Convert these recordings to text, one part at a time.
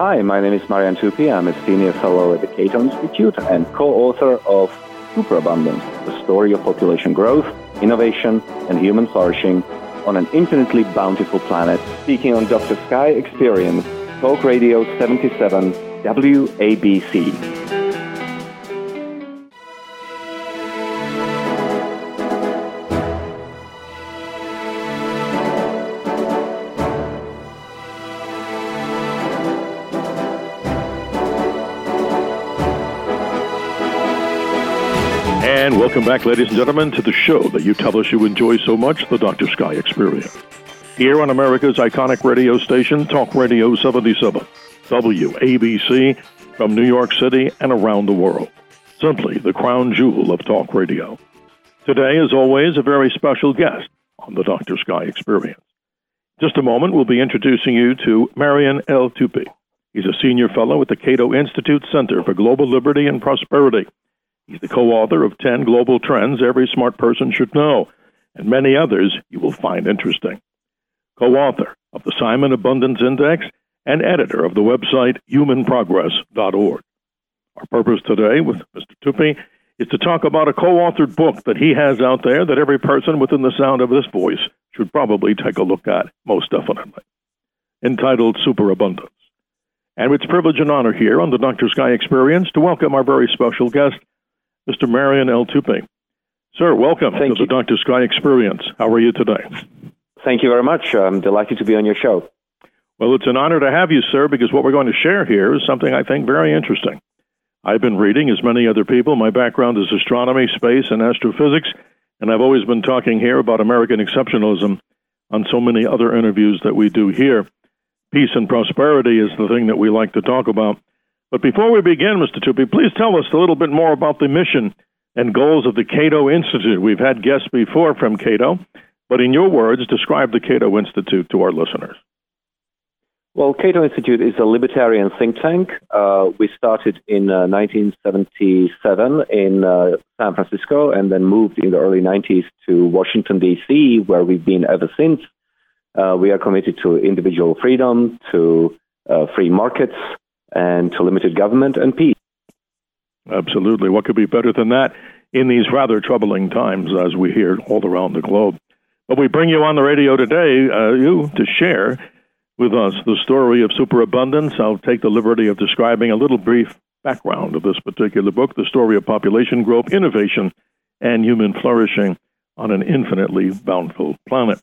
Hi, my name is Marian Tupy. I'm a senior fellow at the Cato Institute and co-author of Superabundance, the story of population growth, innovation, and human flourishing on an infinitely bountiful planet, speaking on Dr. Sky Experience, Talk Radio 77, WABC. And welcome back, ladies and gentlemen, to the show that you tell us you enjoy so much, the Dr. Sky Experience. Here on America's iconic radio station, Talk Radio 77, WABC, from New York City and around the world. Simply the crown jewel of talk radio. Today, as always, a very special guest on the Dr. Sky Experience. Just a moment, we'll be introducing you to Marian L. Tupy. He's a senior fellow at the Cato Institute Center for Global Liberty and Prosperity. He's the co-author of 10 global trends every smart person should know, and many others you will find interesting. Co-author of the Simon Abundance Index and editor of the website humanprogress.org. Our purpose today with Mr. Tupy is to talk about a co-authored book that he has out there that every person within the sound of this voice should probably take a look at, most definitely, entitled Superabundance. And it's a privilege and honor here on the Dr. Sky Experience to welcome our very special guest, Mr. Marian L. Tupy. Sir, welcome to the Dr. Sky Experience. How are you today? Thank you very much. I'm delighted to be on your show. Well, it's an honor to have you, sir, because what we're going to share here is something I think very interesting. I've been reading, as many other people. My background is astronomy, space, and astrophysics, and I've always been talking here about American exceptionalism on so many other interviews that we do here. Peace and prosperity is the thing that we like to talk about. But before we begin, Mr. Tupy, please tell us a little bit more about the mission and goals of the Cato Institute. We've had guests before from Cato, but in your words, describe the Cato Institute to our listeners. Well, Cato Institute is a libertarian think tank. We started in 1977 in San Francisco and then moved in the early 90s to Washington, D.C., where we've been ever since. We are committed to individual freedom, to free markets, and to limited government and peace. Absolutely. What could be better than that in these rather troubling times, as we hear all around the globe? But we bring you on the radio today, to share with us the story of Superabundance. I'll take the liberty of describing a little brief background of this particular book, the story of population growth, innovation, and human flourishing on an infinitely bountiful planet.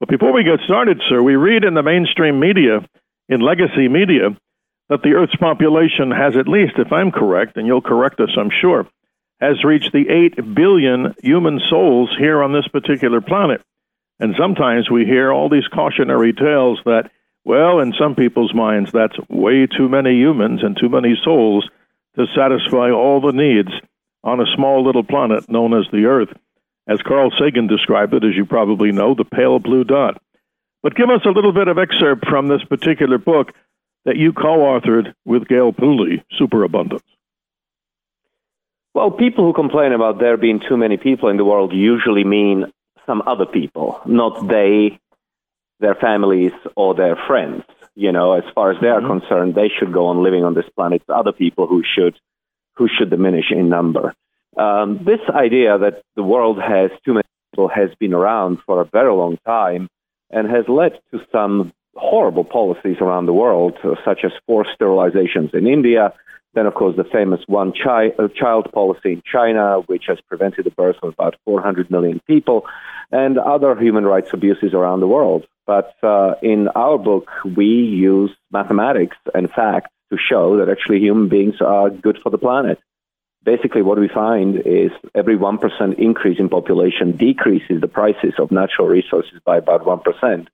But before we get started, sir, we read in the mainstream media, in legacy media, that the Earth's population has at least, if I'm correct, and you'll correct us, I'm sure, has reached the 8 billion human souls here on this particular planet. And sometimes we hear all these cautionary tales that, well, in some people's minds, that's way too many humans and too many souls to satisfy all the needs on a small little planet known as the Earth. As Carl Sagan described it, as you probably know, the pale blue dot. But give us a little bit of excerpt from this particular book that you co-authored with Gale Pooley, Superabundance. Well, people who complain about there being too many people in the world usually mean some other people, not they, their families, or their friends. You know, as far as they are concerned, they should go on living on this planet. It's other people who should diminish in number. This idea that the world has too many people has been around for a very long time and has led to some horrible policies around the world, such as forced sterilizations in India, then, of course, the famous one-child policy in China, which has prevented the birth of about 400 million people, and other human rights abuses around the world. But in our book, we use mathematics and facts to show that actually human beings are good for the planet. Basically, what we find is every 1% increase in population decreases the prices of natural resources by about 1%.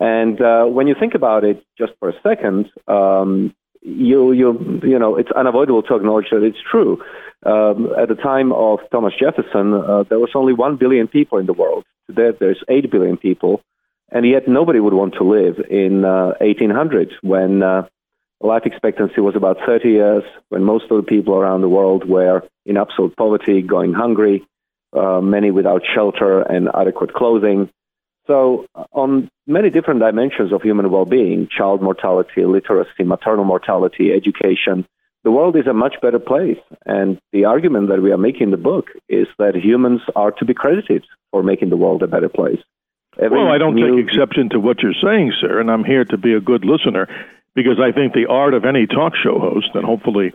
And when you think about it just for a second, you know, it's unavoidable to acknowledge that it's true. At the time of Thomas Jefferson, there was only 1 billion people in the world. Today, there's 8 billion people, and yet nobody would want to live in 1800 when life expectancy was about 30 years, when most of the people around the world were in absolute poverty, going hungry, many without shelter and adequate clothing. So on many different dimensions of human well-being, child mortality, literacy, maternal mortality, education, the world is a much better place. And the argument that we are making in the book is that humans are to be credited for making the world a better place. Well, I don't take exception to what you're saying, sir, and I'm here to be a good listener, because I think the art of any talk show host, and hopefully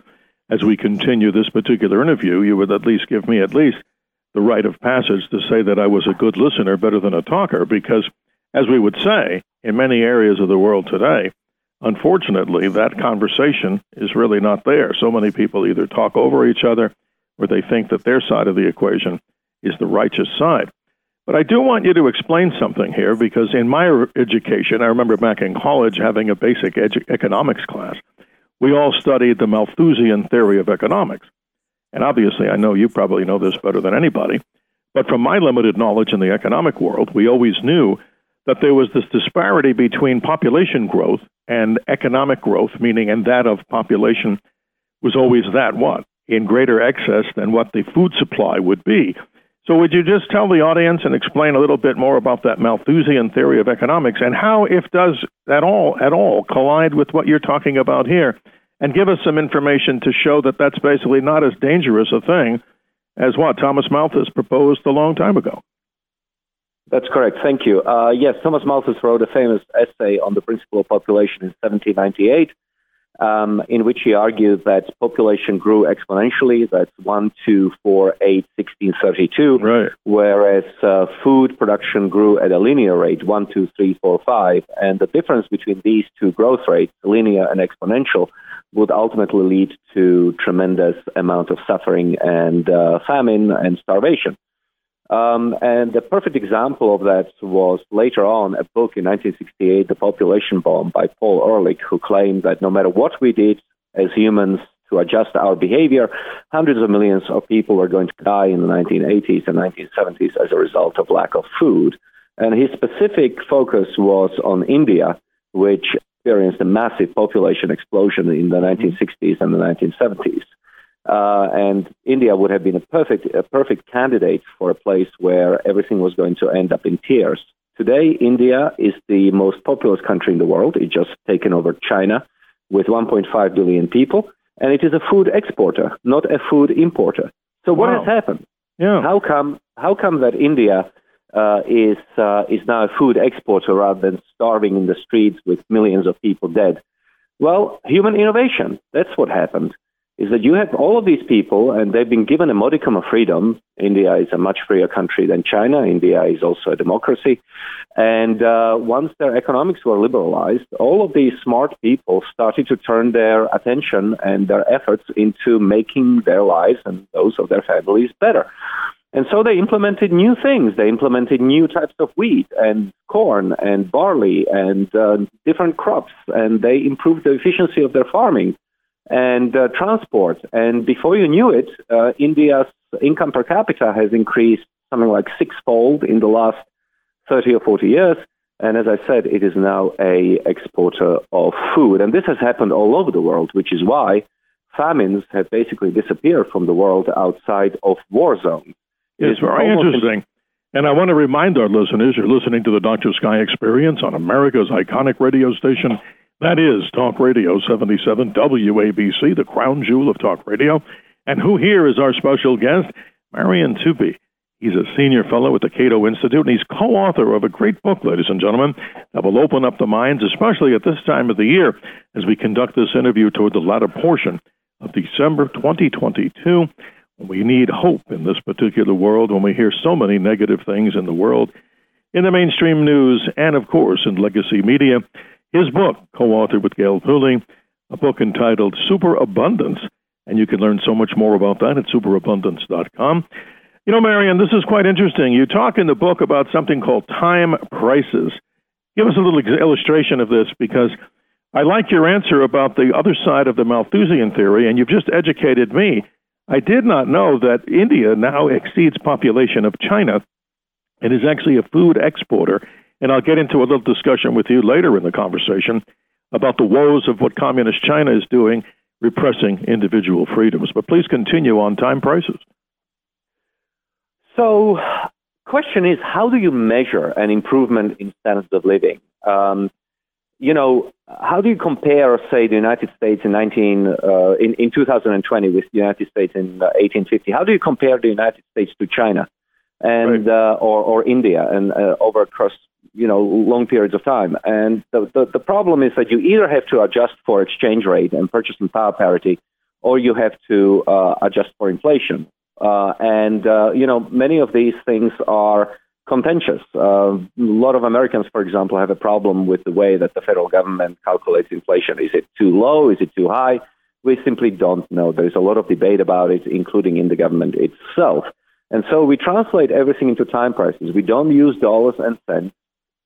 as we continue this particular interview, you would at least give me at least the rite of passage to say that I was a good listener better than a talker, because as we would say, in many areas of the world today, unfortunately, that conversation is really not there. So many people either talk over each other or they think that their side of the equation is the righteous side. But I do want you to explain something here, because in my education, I remember back in college having a basic economics class, we all studied the Malthusian theory of economics. And obviously, I know you probably know this better than anybody, but from my limited knowledge in the economic world, we always knew that there was this disparity between population growth and economic growth, meaning, and that of population was always that what? In greater excess than what the food supply would be. So would you just tell the audience and explain a little bit more about that Malthusian theory of economics and how, if does at all collide with what you're talking about here? And give us some information to show that that's basically not as dangerous a thing as what Thomas Malthus proposed a long time ago. That's correct. Thank you. Yes, Thomas Malthus wrote a famous essay on the principle of population in 1798, in which he argued that population grew exponentially. That's 1, 2, 4, 8, 16, 32. Right. Whereas food production grew at a linear rate, 1, 2, 3, 4, 5. And the difference between these two growth rates, linear and exponential, would ultimately lead to tremendous amount of suffering and famine and starvation. And the perfect example of that was later on a book in 1968, The Population Bomb by Paul Ehrlich, who claimed that no matter what we did as humans to adjust our behavior, hundreds of millions of people were going to die in the 1980s and 1970s as a result of lack of food. And his specific focus was on India, which experienced a massive population explosion in the 1960s and the 1970s. And India would have been a perfect candidate for a place where everything was going to end up in tears. Today, India is the most populous country in the world. It's just taken over China with 1.5 billion people. And it is a food exporter, not a food importer. So what has happened? Yeah. How come that India is now a food exporter rather than starving in the streets with millions of people dead? Well, human innovation, that's what happened, is that you have all of these people and they've been given a modicum of freedom. India is a much freer country than China. India is also a democracy. And once their economics were liberalized, all of these smart people started to turn their attention and their efforts into making their lives and those of their families better. And so they implemented new things. They implemented new types of wheat and corn and barley and different crops, and they improved the efficiency of their farming and transport. And before you knew it, India's income per capita has increased something like sixfold in the last 30 or 40 years. And as I said, it is now an exporter of food. And this has happened all over the world, which is why famines have basically disappeared from the world outside of war zones. It's very interesting. And I want to remind our listeners, you're listening to the Dr. Sky Experience on America's iconic radio station. That is Talk Radio 77 WABC, the crown jewel of talk radio. And who here is our special guest? Marian Tupy. He's a senior fellow at the Cato Institute, and he's co-author of a great book, ladies and gentlemen, that will open up the minds, especially at this time of the year, as we conduct this interview toward the latter portion of December 2022. We need hope in this particular world when we hear so many negative things in the world, in the mainstream news, and, of course, in legacy media. His book, co-authored with Gale Pooley, a book entitled Superabundance, and you can learn so much more about that at superabundance.com. You know, Marian, this is quite interesting. You talk in the book about something called time prices, Give us a little illustration of this, because I like your answer about the other side of the Malthusian theory, and you've just educated me. I did not know that India now exceeds population of China and is actually a food exporter. And I'll get into a little discussion with you later in the conversation about the woes of what communist China is doing, repressing individual freedoms. But please continue on time prices. So question is, how do you measure an improvement in standards of living? How do you compare, say, the United States in 2020 with the United States in 1850? How do you compare the United States to China and or India and over across, long periods of time? And the problem is that you either have to adjust for exchange rate and purchasing power parity, or you have to adjust for inflation. Many of these things are contentious. A lot of Americans, for example, have a problem with the way that the federal government calculates inflation. Is it too low? Is it too high? We simply don't know. There's a lot of debate about it, including in the government itself. And so we translate everything into time prices. We don't use dollars and cents.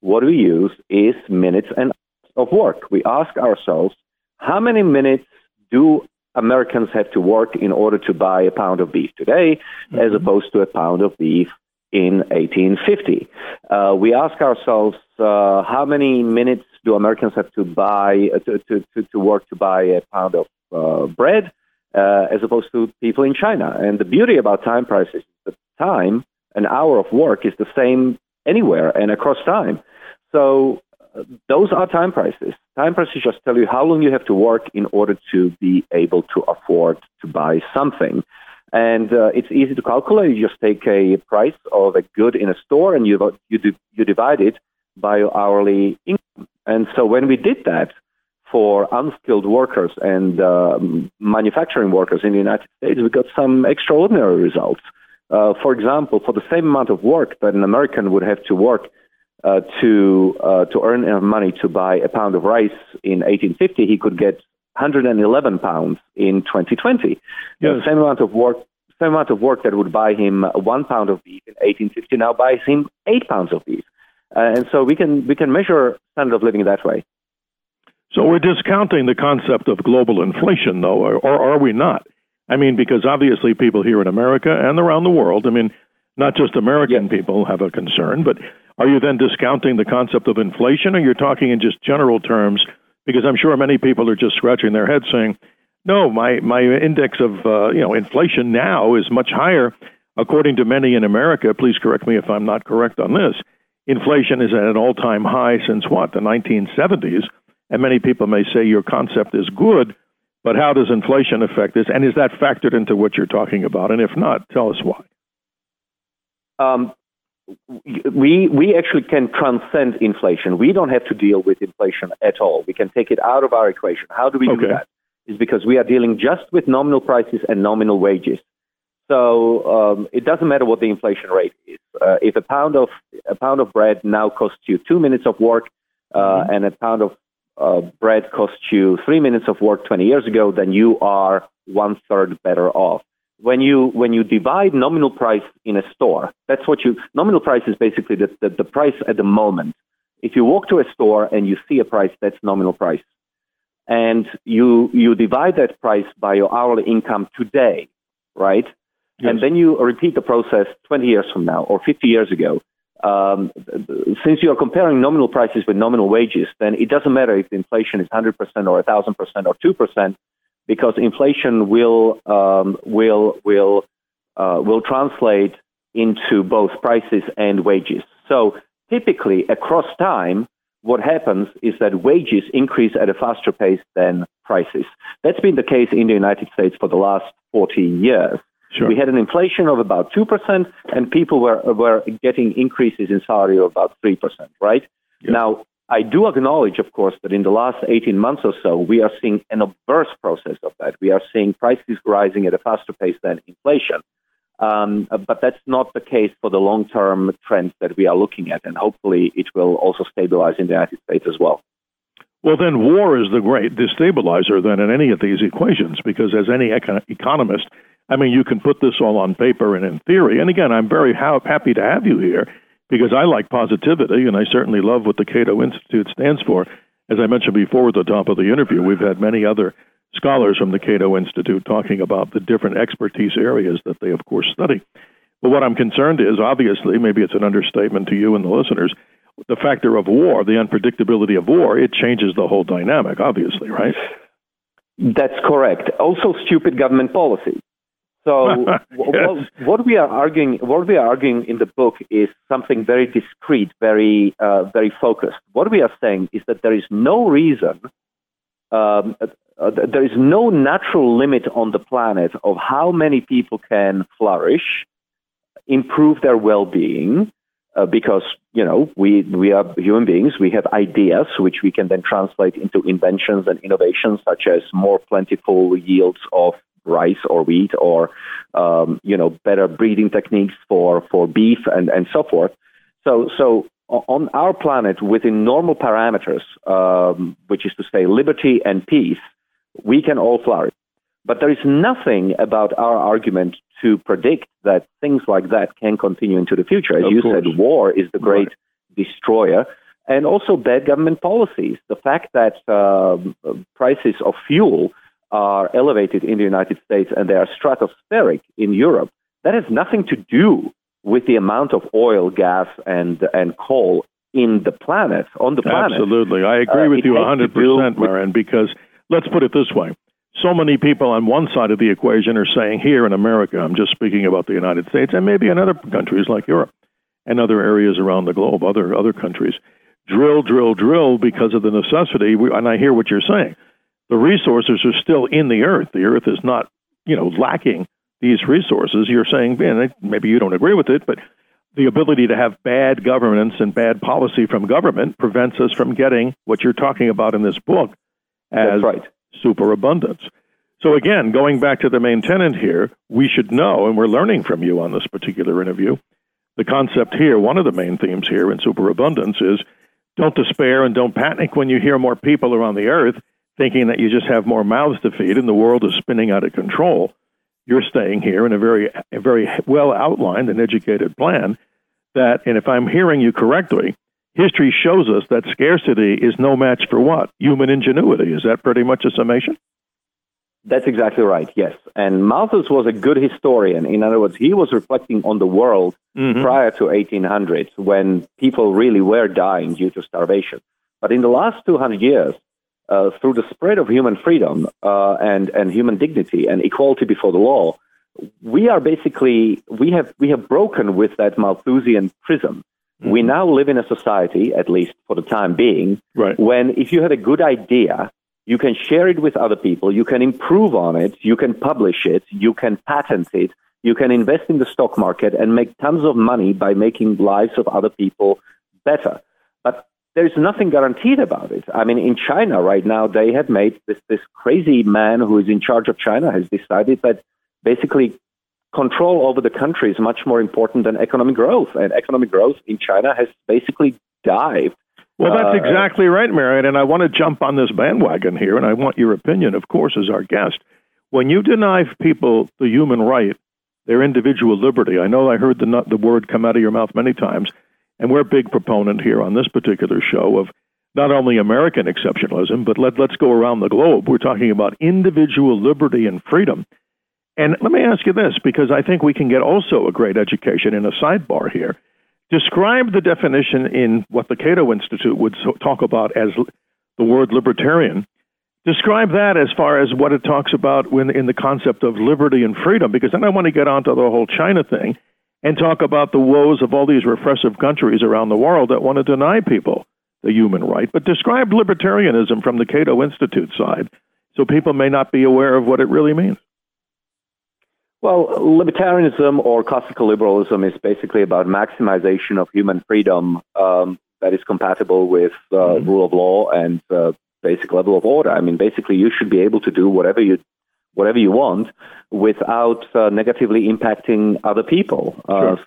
What we use is minutes and hours of work. We ask ourselves, how many minutes do Americans have to work in order to buy a pound of beef today, as opposed to a pound of beef in 1850. We ask ourselves, how many minutes do Americans have to buy to work to buy a pound of bread, as opposed to people in China? And the beauty about time prices is that time, an hour of work, is the same anywhere and across time. So those are time prices. Time prices just tell you how long you have to work in order to be able to afford to buy something. And it's easy to calculate. You just take a price of a good in a store and you divide it by your hourly income. And so when we did that for unskilled workers and manufacturing workers in the United States, we got some extraordinary results. For example, for the same amount of work that an American would have to work to earn enough money to buy a pound of rice in 1850, he could get 111 pounds in 2020. Yes. The same amount of work that would buy him 1 pound of beef in 1850 now buys him 8 pounds of beef. And so we can measure standard of living that way. So we're discounting the concept of global inflation, though, or are we not? I mean, because obviously people here in America and around the world, I mean, not just American people have a concern, but are you then discounting the concept of inflation, or you're talking in just general terms? Because I'm sure many people are just scratching their heads saying, no, my index of inflation now is much higher. According to many in America, please correct me if I'm not correct on this, inflation is at an all-time high since what, the 1970s? And many people may say your concept is good, but how does inflation affect this? And is that factored into what you're talking about? And if not, tell us why. We actually can transcend inflation. We don't have to deal with inflation at all. We can take it out of our equation. How do we do that? It's because we are dealing just with nominal prices and nominal wages. So it doesn't matter what the inflation rate is. If a pound of bread now costs you 2 minutes of work, and a pound of bread costs you 3 minutes of work 20 years ago, then you are 1/3 better off. When you divide nominal price in a store, nominal price is basically the price at the moment. If you walk to a store and you see a price, that's nominal price. And you divide that price by your hourly income today, right? Yes. And then you repeat the process 20 years from now or 50 years ago. Since you are comparing nominal prices with nominal wages, then it doesn't matter if inflation is 100% or 1,000% or 2%. Because inflation will translate into both prices and wages. So typically, across time, what happens is that wages increase at a faster pace than prices. That's been the case in the United States for the last 40 years. Sure. We had an inflation of about 2%, and people were getting increases in salary of about 3%. Right? Yeah. Now, I do acknowledge, of course, that in the last 18 months or so, we are seeing an obverse process of that. We are seeing prices rising at a faster pace than inflation. But that's not the case for the long-term trends that we are looking at, and hopefully it will also stabilize in the United States as well. Well, then war is the great destabilizer then in any of these equations, because as any economist, I mean, you can put this all on paper and in theory. And again, I'm very happy to have you here, because I like positivity, and I certainly love what the Cato Institute stands for. As I mentioned before at the top of the interview, we've had many other scholars from the Cato Institute talking about the different expertise areas that they, of course, study. But what I'm concerned is, obviously, maybe it's an understatement to you and the listeners, the factor of war, the unpredictability of war, it changes the whole dynamic, obviously, right? That's correct. Also, stupid government policy. So what we are arguing in the book is something very discrete, very focused. What we are saying is that there is no reason, there is no natural limit on the planet of how many people can flourish, improve their well-being, because we are human beings. We have ideas which we can then translate into inventions and innovations, such as more plentiful yields of rice or wheat, or better breeding techniques for beef and so forth. So on our planet, within normal parameters, which is to say liberty and peace, we can all flourish. But there is nothing about our argument to predict that things like that can continue into the future. As you said, war is the great destroyer, and also bad government policies. The fact that prices of fuel are elevated in the United States and they are stratospheric in Europe, that has nothing to do with the amount of oil, gas, and coal in the planet, on the planet. Absolutely. I agree with you 100%, Marian, because let's put it this way. So many people on one side of the equation are saying here in America, I'm just speaking about the United States and maybe in other countries like Europe and other areas around the globe, other countries, drill, drill, drill because of the necessity. And I hear what you're saying. The resources are still in the earth. The earth is not, lacking these resources. You're saying, man, maybe you don't agree with it, but the ability to have bad governance and bad policy from government prevents us from getting what you're talking about in this book as superabundance. So again, going back to the main tenant here, we should know, and we're learning from you on this particular interview, the concept here, one of the main themes here in superabundance is don't despair and don't panic when you hear more people around the earth thinking that you just have more mouths to feed and the world is spinning out of control. You're staying here in a very well outlined and educated plan that, and if I'm hearing you correctly, history shows us that scarcity is no match for what? Human ingenuity. Is that pretty much a summation? That's exactly right, yes. And Malthus was a good historian. In other words, he was reflecting on the world prior to 1800 when people really were dying due to starvation. But in the last 200 years, through the spread of human freedom and human dignity and equality before the law, we have broken with that Malthusian prism. We now live in a society, at least for the time being, when if you have a good idea, you can share it with other people, you can improve on it, you can publish it, you can patent it, you can invest in the stock market and make tons of money by making lives of other people better. But there's nothing guaranteed about it. I mean, in China right now, they have made this crazy man who is in charge of China has decided that basically control over the country is much more important than economic growth, and economic growth in China has basically dived. Well, that's exactly right, Marian, and I want to jump on this bandwagon here, and I want your opinion, of course, as our guest. When you deny people the human right, their individual liberty, I know I heard the word come out of your mouth many times, and we're a big proponent here on this particular show of not only American exceptionalism, but let's go around the globe. We're talking about individual liberty and freedom. And let me ask you this, because I think we can get also a great education in a sidebar here. Describe the definition in what the Cato Institute would talk about as the word libertarian. Describe that as far as what it talks about in the concept of liberty and freedom, because then I want to get onto the whole China thing and talk about the woes of all these repressive countries around the world that want to deny people the human right. But describe libertarianism from the Cato Institute side so people may not be aware of what it really means. Well, libertarianism or classical liberalism is basically about maximization of human freedom that is compatible with rule of law and basic level of order. I mean, basically, you should be able to do whatever you want without negatively impacting other people.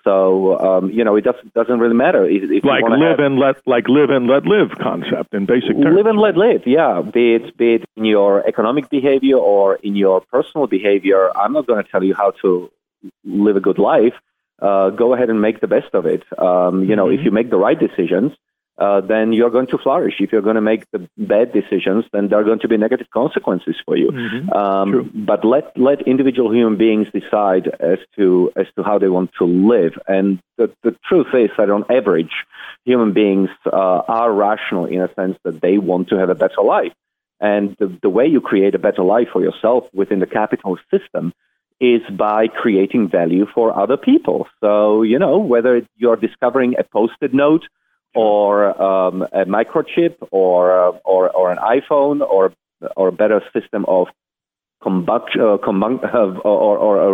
So it doesn't really matter. If like live and let live concept in basic terms. Live and let live, yeah. Be it in your economic behavior or in your personal behavior. I'm not going to tell you how to live a good life. go ahead and make the best of it. If you make the right decisions, then you're going to flourish. If you're going to make the bad decisions, then there are going to be negative consequences for you. But let individual human beings decide as to how they want to live. And the truth is that on average, human beings are rational in a sense that they want to have a better life. And the way you create a better life for yourself within the capitalist system is by creating value for other people. So, whether you're discovering a Post-it note or a microchip or an iPhone or a better system of or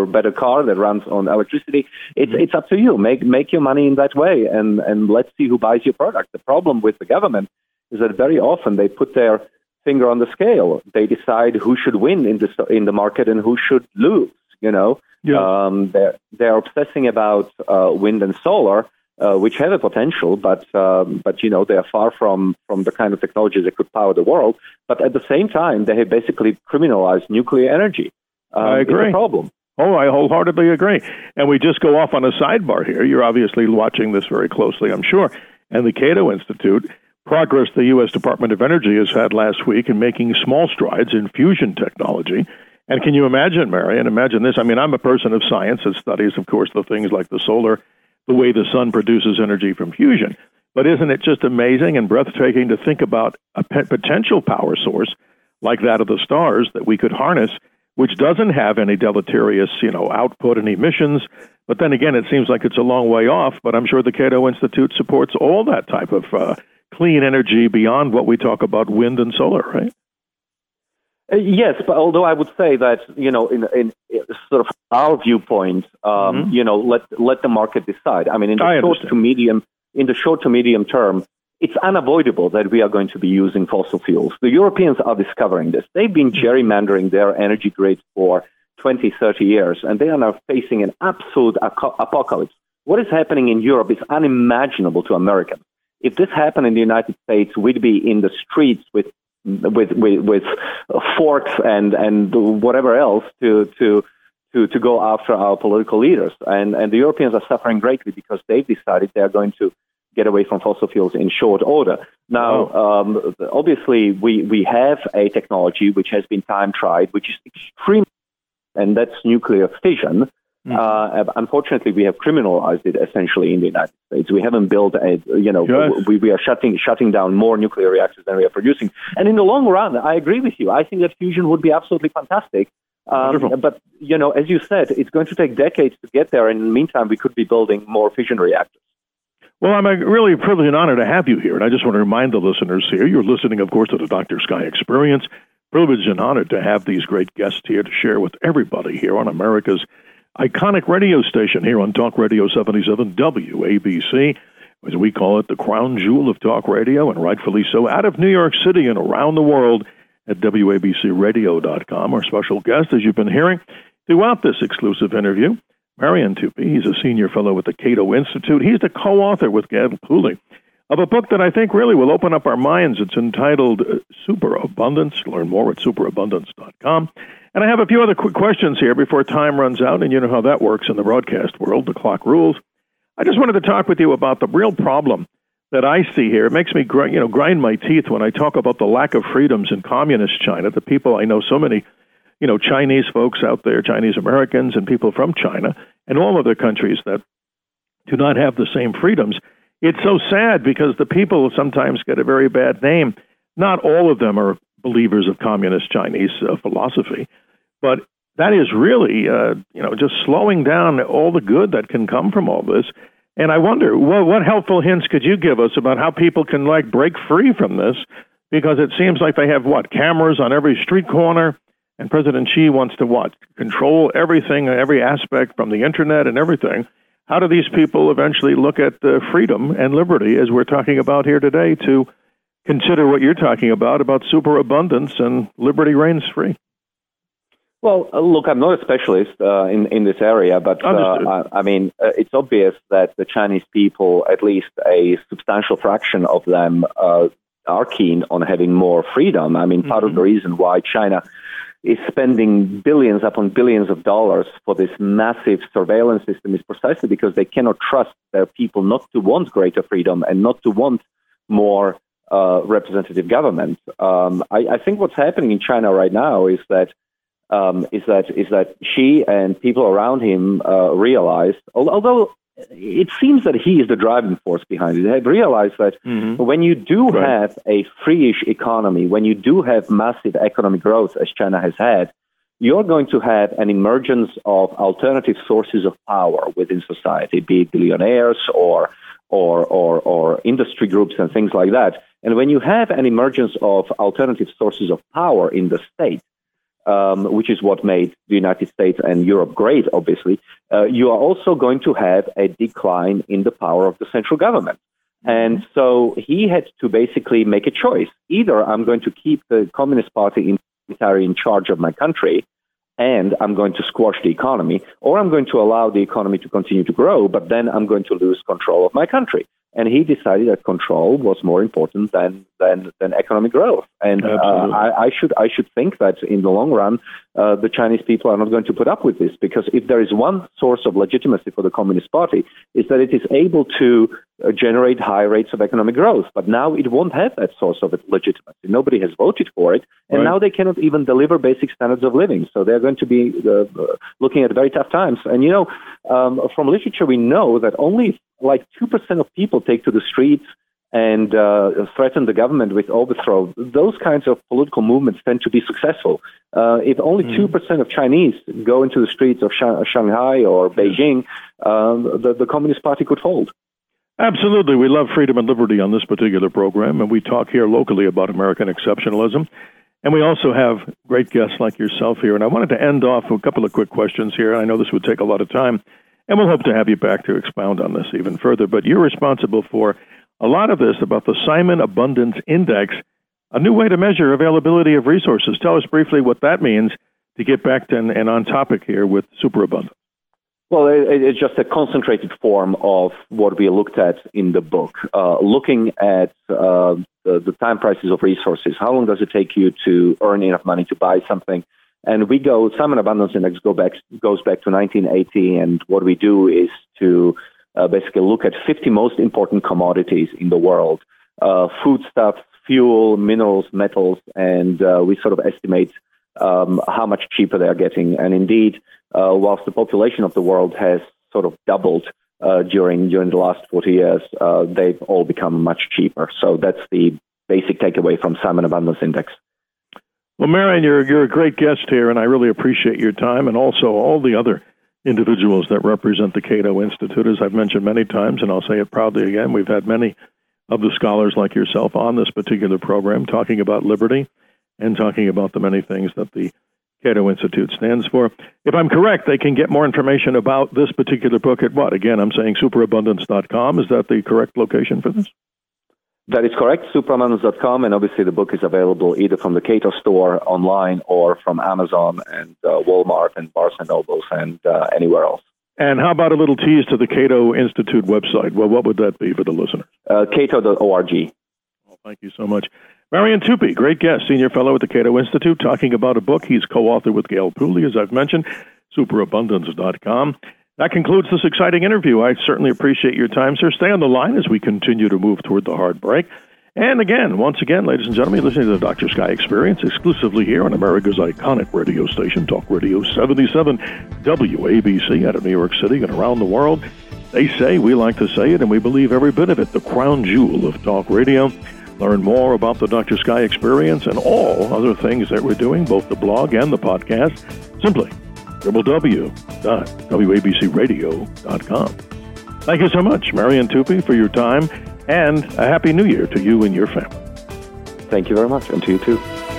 a better car that runs on electricity, it's up to you. Make your money in that way, and let's see who buys your product. The problem with the government is that very often they put their finger on the scale. They decide who should win in the market and who should lose. They're obsessing about wind and solar, which have a potential, but they are far from the kind of technologies that could power the world. But at the same time, they have basically criminalized nuclear energy. I agree. It's a problem. Oh, I wholeheartedly agree. And we just go off on a sidebar here. You're obviously watching this very closely, I'm sure. And the Cato Institute, progress the U.S. Department of Energy has had last week in making small strides in fusion technology. And can you imagine, Marian, imagine this? I mean, I'm a person of science that studies, of course, the things like the solar, the way the sun produces energy from fusion. But isn't it just amazing and breathtaking to think about a potential power source like that of the stars that we could harness, which doesn't have any deleterious, output and emissions? But then again, it seems like it's a long way off, but I'm sure the Cato Institute supports all that type of clean energy beyond what we talk about wind and solar, right? Yes, but although I would say that, in sort of our viewpoint, let the market decide. I mean, in the short to medium term, it's unavoidable that we are going to be using fossil fuels. The Europeans are discovering this. They've been gerrymandering their energy grid for 20, 30 years, and they are now facing an absolute apocalypse. What is happening in Europe is unimaginable to Americans. If this happened in the United States, we'd be in the streets with forks and whatever else to go after our political leaders. And the Europeans are suffering greatly because they've decided they're going to get away from fossil fuels in short order. Now, obviously, we have a technology which has been time-tried, which is extreme, and that's nuclear fission. Unfortunately, we have criminalized it essentially in the United States. We haven't built we are shutting down more nuclear reactors than we are producing. And in the long run, I agree with you. I think that fusion would be absolutely fantastic. But, as you said, it's going to take decades to get there. And in the meantime, we could be building more fission reactors. Well, I'm really privileged and honored to have you here. And I just want to remind the listeners here, you're listening, of course, to the Dr. Sky Experience. Privileged and honored to have these great guests here to share with everybody here on America's iconic radio station here on Talk Radio 77 WABC, as we call it, the crown jewel of talk radio, and rightfully so, out of New York City and around the world at WABCradio.com. Our special guest, as you've been hearing throughout this exclusive interview, Marian Tupy. He's a senior fellow at the Cato Institute. He's the co-author with Gale Pooley of a book that I think really will open up our minds. It's entitled Superabundance. Learn more at superabundance.com. And I have a few other quick questions here before time runs out, and you know how that works in the broadcast world, the clock rules. I just wanted to talk with you about the real problem that I see here. It makes me grind my teeth when I talk about the lack of freedoms in communist China. The people, I know so many Chinese folks out there, Chinese Americans and people from China and all other countries that do not have the same freedoms. It's so sad because the people sometimes get a very bad name. Not all of them are believers of communist Chinese philosophy, but that is really, just slowing down all the good that can come from all this. And I wonder, what helpful hints could you give us about how people can break free from this? Because it seems like they have cameras on every street corner, and President Xi wants to control everything, every aspect from the internet and everything. How do these people eventually look at freedom and liberty, as we're talking about here today, to consider what you're talking about superabundance and liberty reigns free? Well, look, I'm not a specialist in this area, but it's obvious that the Chinese people, at least a substantial fraction of them, are keen on having more freedom. I mean, part of the reason why China is spending billions upon billions of dollars for this massive surveillance system is precisely because they cannot trust their people not to want greater freedom and not to want more representative government. I think what's happening in China right now is that Xi and people around him realize, although it seems that he is the driving force behind it, they have realized that when you do have a free-ish economy, when you do have massive economic growth as China has had, you're going to have an emergence of alternative sources of power within society, be it billionaires or industry groups and things like that. And when you have an emergence of alternative sources of power in the state, which is what made the United States and Europe great, obviously, you are also going to have a decline in the power of the central government. And so he had to basically make a choice. Either I'm going to keep the Communist Party in charge of my country, and I'm going to squash the economy, or I'm going to allow the economy to continue to grow, but then I'm going to lose control of my country. And he decided that control was more important than economic growth. And I should think that in the long run, the Chinese people are not going to put up with this, because if there is one source of legitimacy for the Communist Party, is that it is able to generate high rates of economic growth. But now it won't have that source of legitimacy. Nobody has voted for it. And now they cannot even deliver basic standards of living. So they're going to be looking at very tough times. And, you know, from literature, we know that only like 2% of people take to the streets and threaten the government with overthrow. Those kinds of political movements tend to be successful. If only 2% of Chinese go into the streets of Shanghai or Beijing, the Communist Party could fold. Absolutely. We love freedom and liberty on this particular program, and we talk here locally about American exceptionalism. And we also have great guests like yourself here. And I wanted to end off with a couple of quick questions here. I know this would take a lot of time, and we'll hope to have you back to expound on this even further. But you're responsible for a lot of this about the Simon Abundance Index, a new way to measure availability of resources. Tell us briefly what that means to get back to and on topic here with superabundance. Well, it's just a concentrated form of what we looked at in the book, looking at the time prices of resources. How long does it take you to earn enough money to buy something? And we go, Simon Abundance Index goes back to 1980, and what we do is to basically look at 50 most important commodities in the world, foodstuffs, fuel, minerals, metals, and we sort of estimate how much cheaper they are getting. And indeed, whilst the population of the world has sort of doubled during the last 40 years, they've all become much cheaper. So that's the basic takeaway from Simon Abundance Index. Well, Marian, you're a great guest here, and I really appreciate your time, and also all the other individuals that represent the Cato Institute. As I've mentioned many times, and I'll say it proudly again, we've had many of the scholars like yourself on this particular program talking about liberty and talking about the many things that the Cato Institute stands for. If I'm correct, they can get more information about this particular book at what? Again, I'm saying superabundance.com. Is that the correct location for this? That is correct, superabundance.com, and obviously the book is available either from the Cato store online or from Amazon and Walmart and Barnes & Nobles and anywhere else. And how about a little tease to the Cato Institute website? Well, what would that be for the listener? Cato.org. Well, thank you so much. Marian Tupy, great guest, senior fellow at the Cato Institute, talking about a book he's co-authored with Gale Pooley, as I've mentioned, superabundance.com. That concludes this exciting interview. I certainly appreciate your time, sir. Stay on the line as we continue to move toward the hard break. And again, ladies and gentlemen, you're listening to the Dr. Sky Experience exclusively here on America's iconic radio station, Talk Radio 77, WABC, out of New York City and around the world. They say, we like to say it, and we believe every bit of it, the crown jewel of talk radio. Learn more about the Dr. Sky Experience and all other things that we're doing, both the blog and the podcast, simply www.wabcradio.com. Thank you so much, Marian Tupy, for your time, and a Happy New Year to you and your family. Thank you very much, and to you too.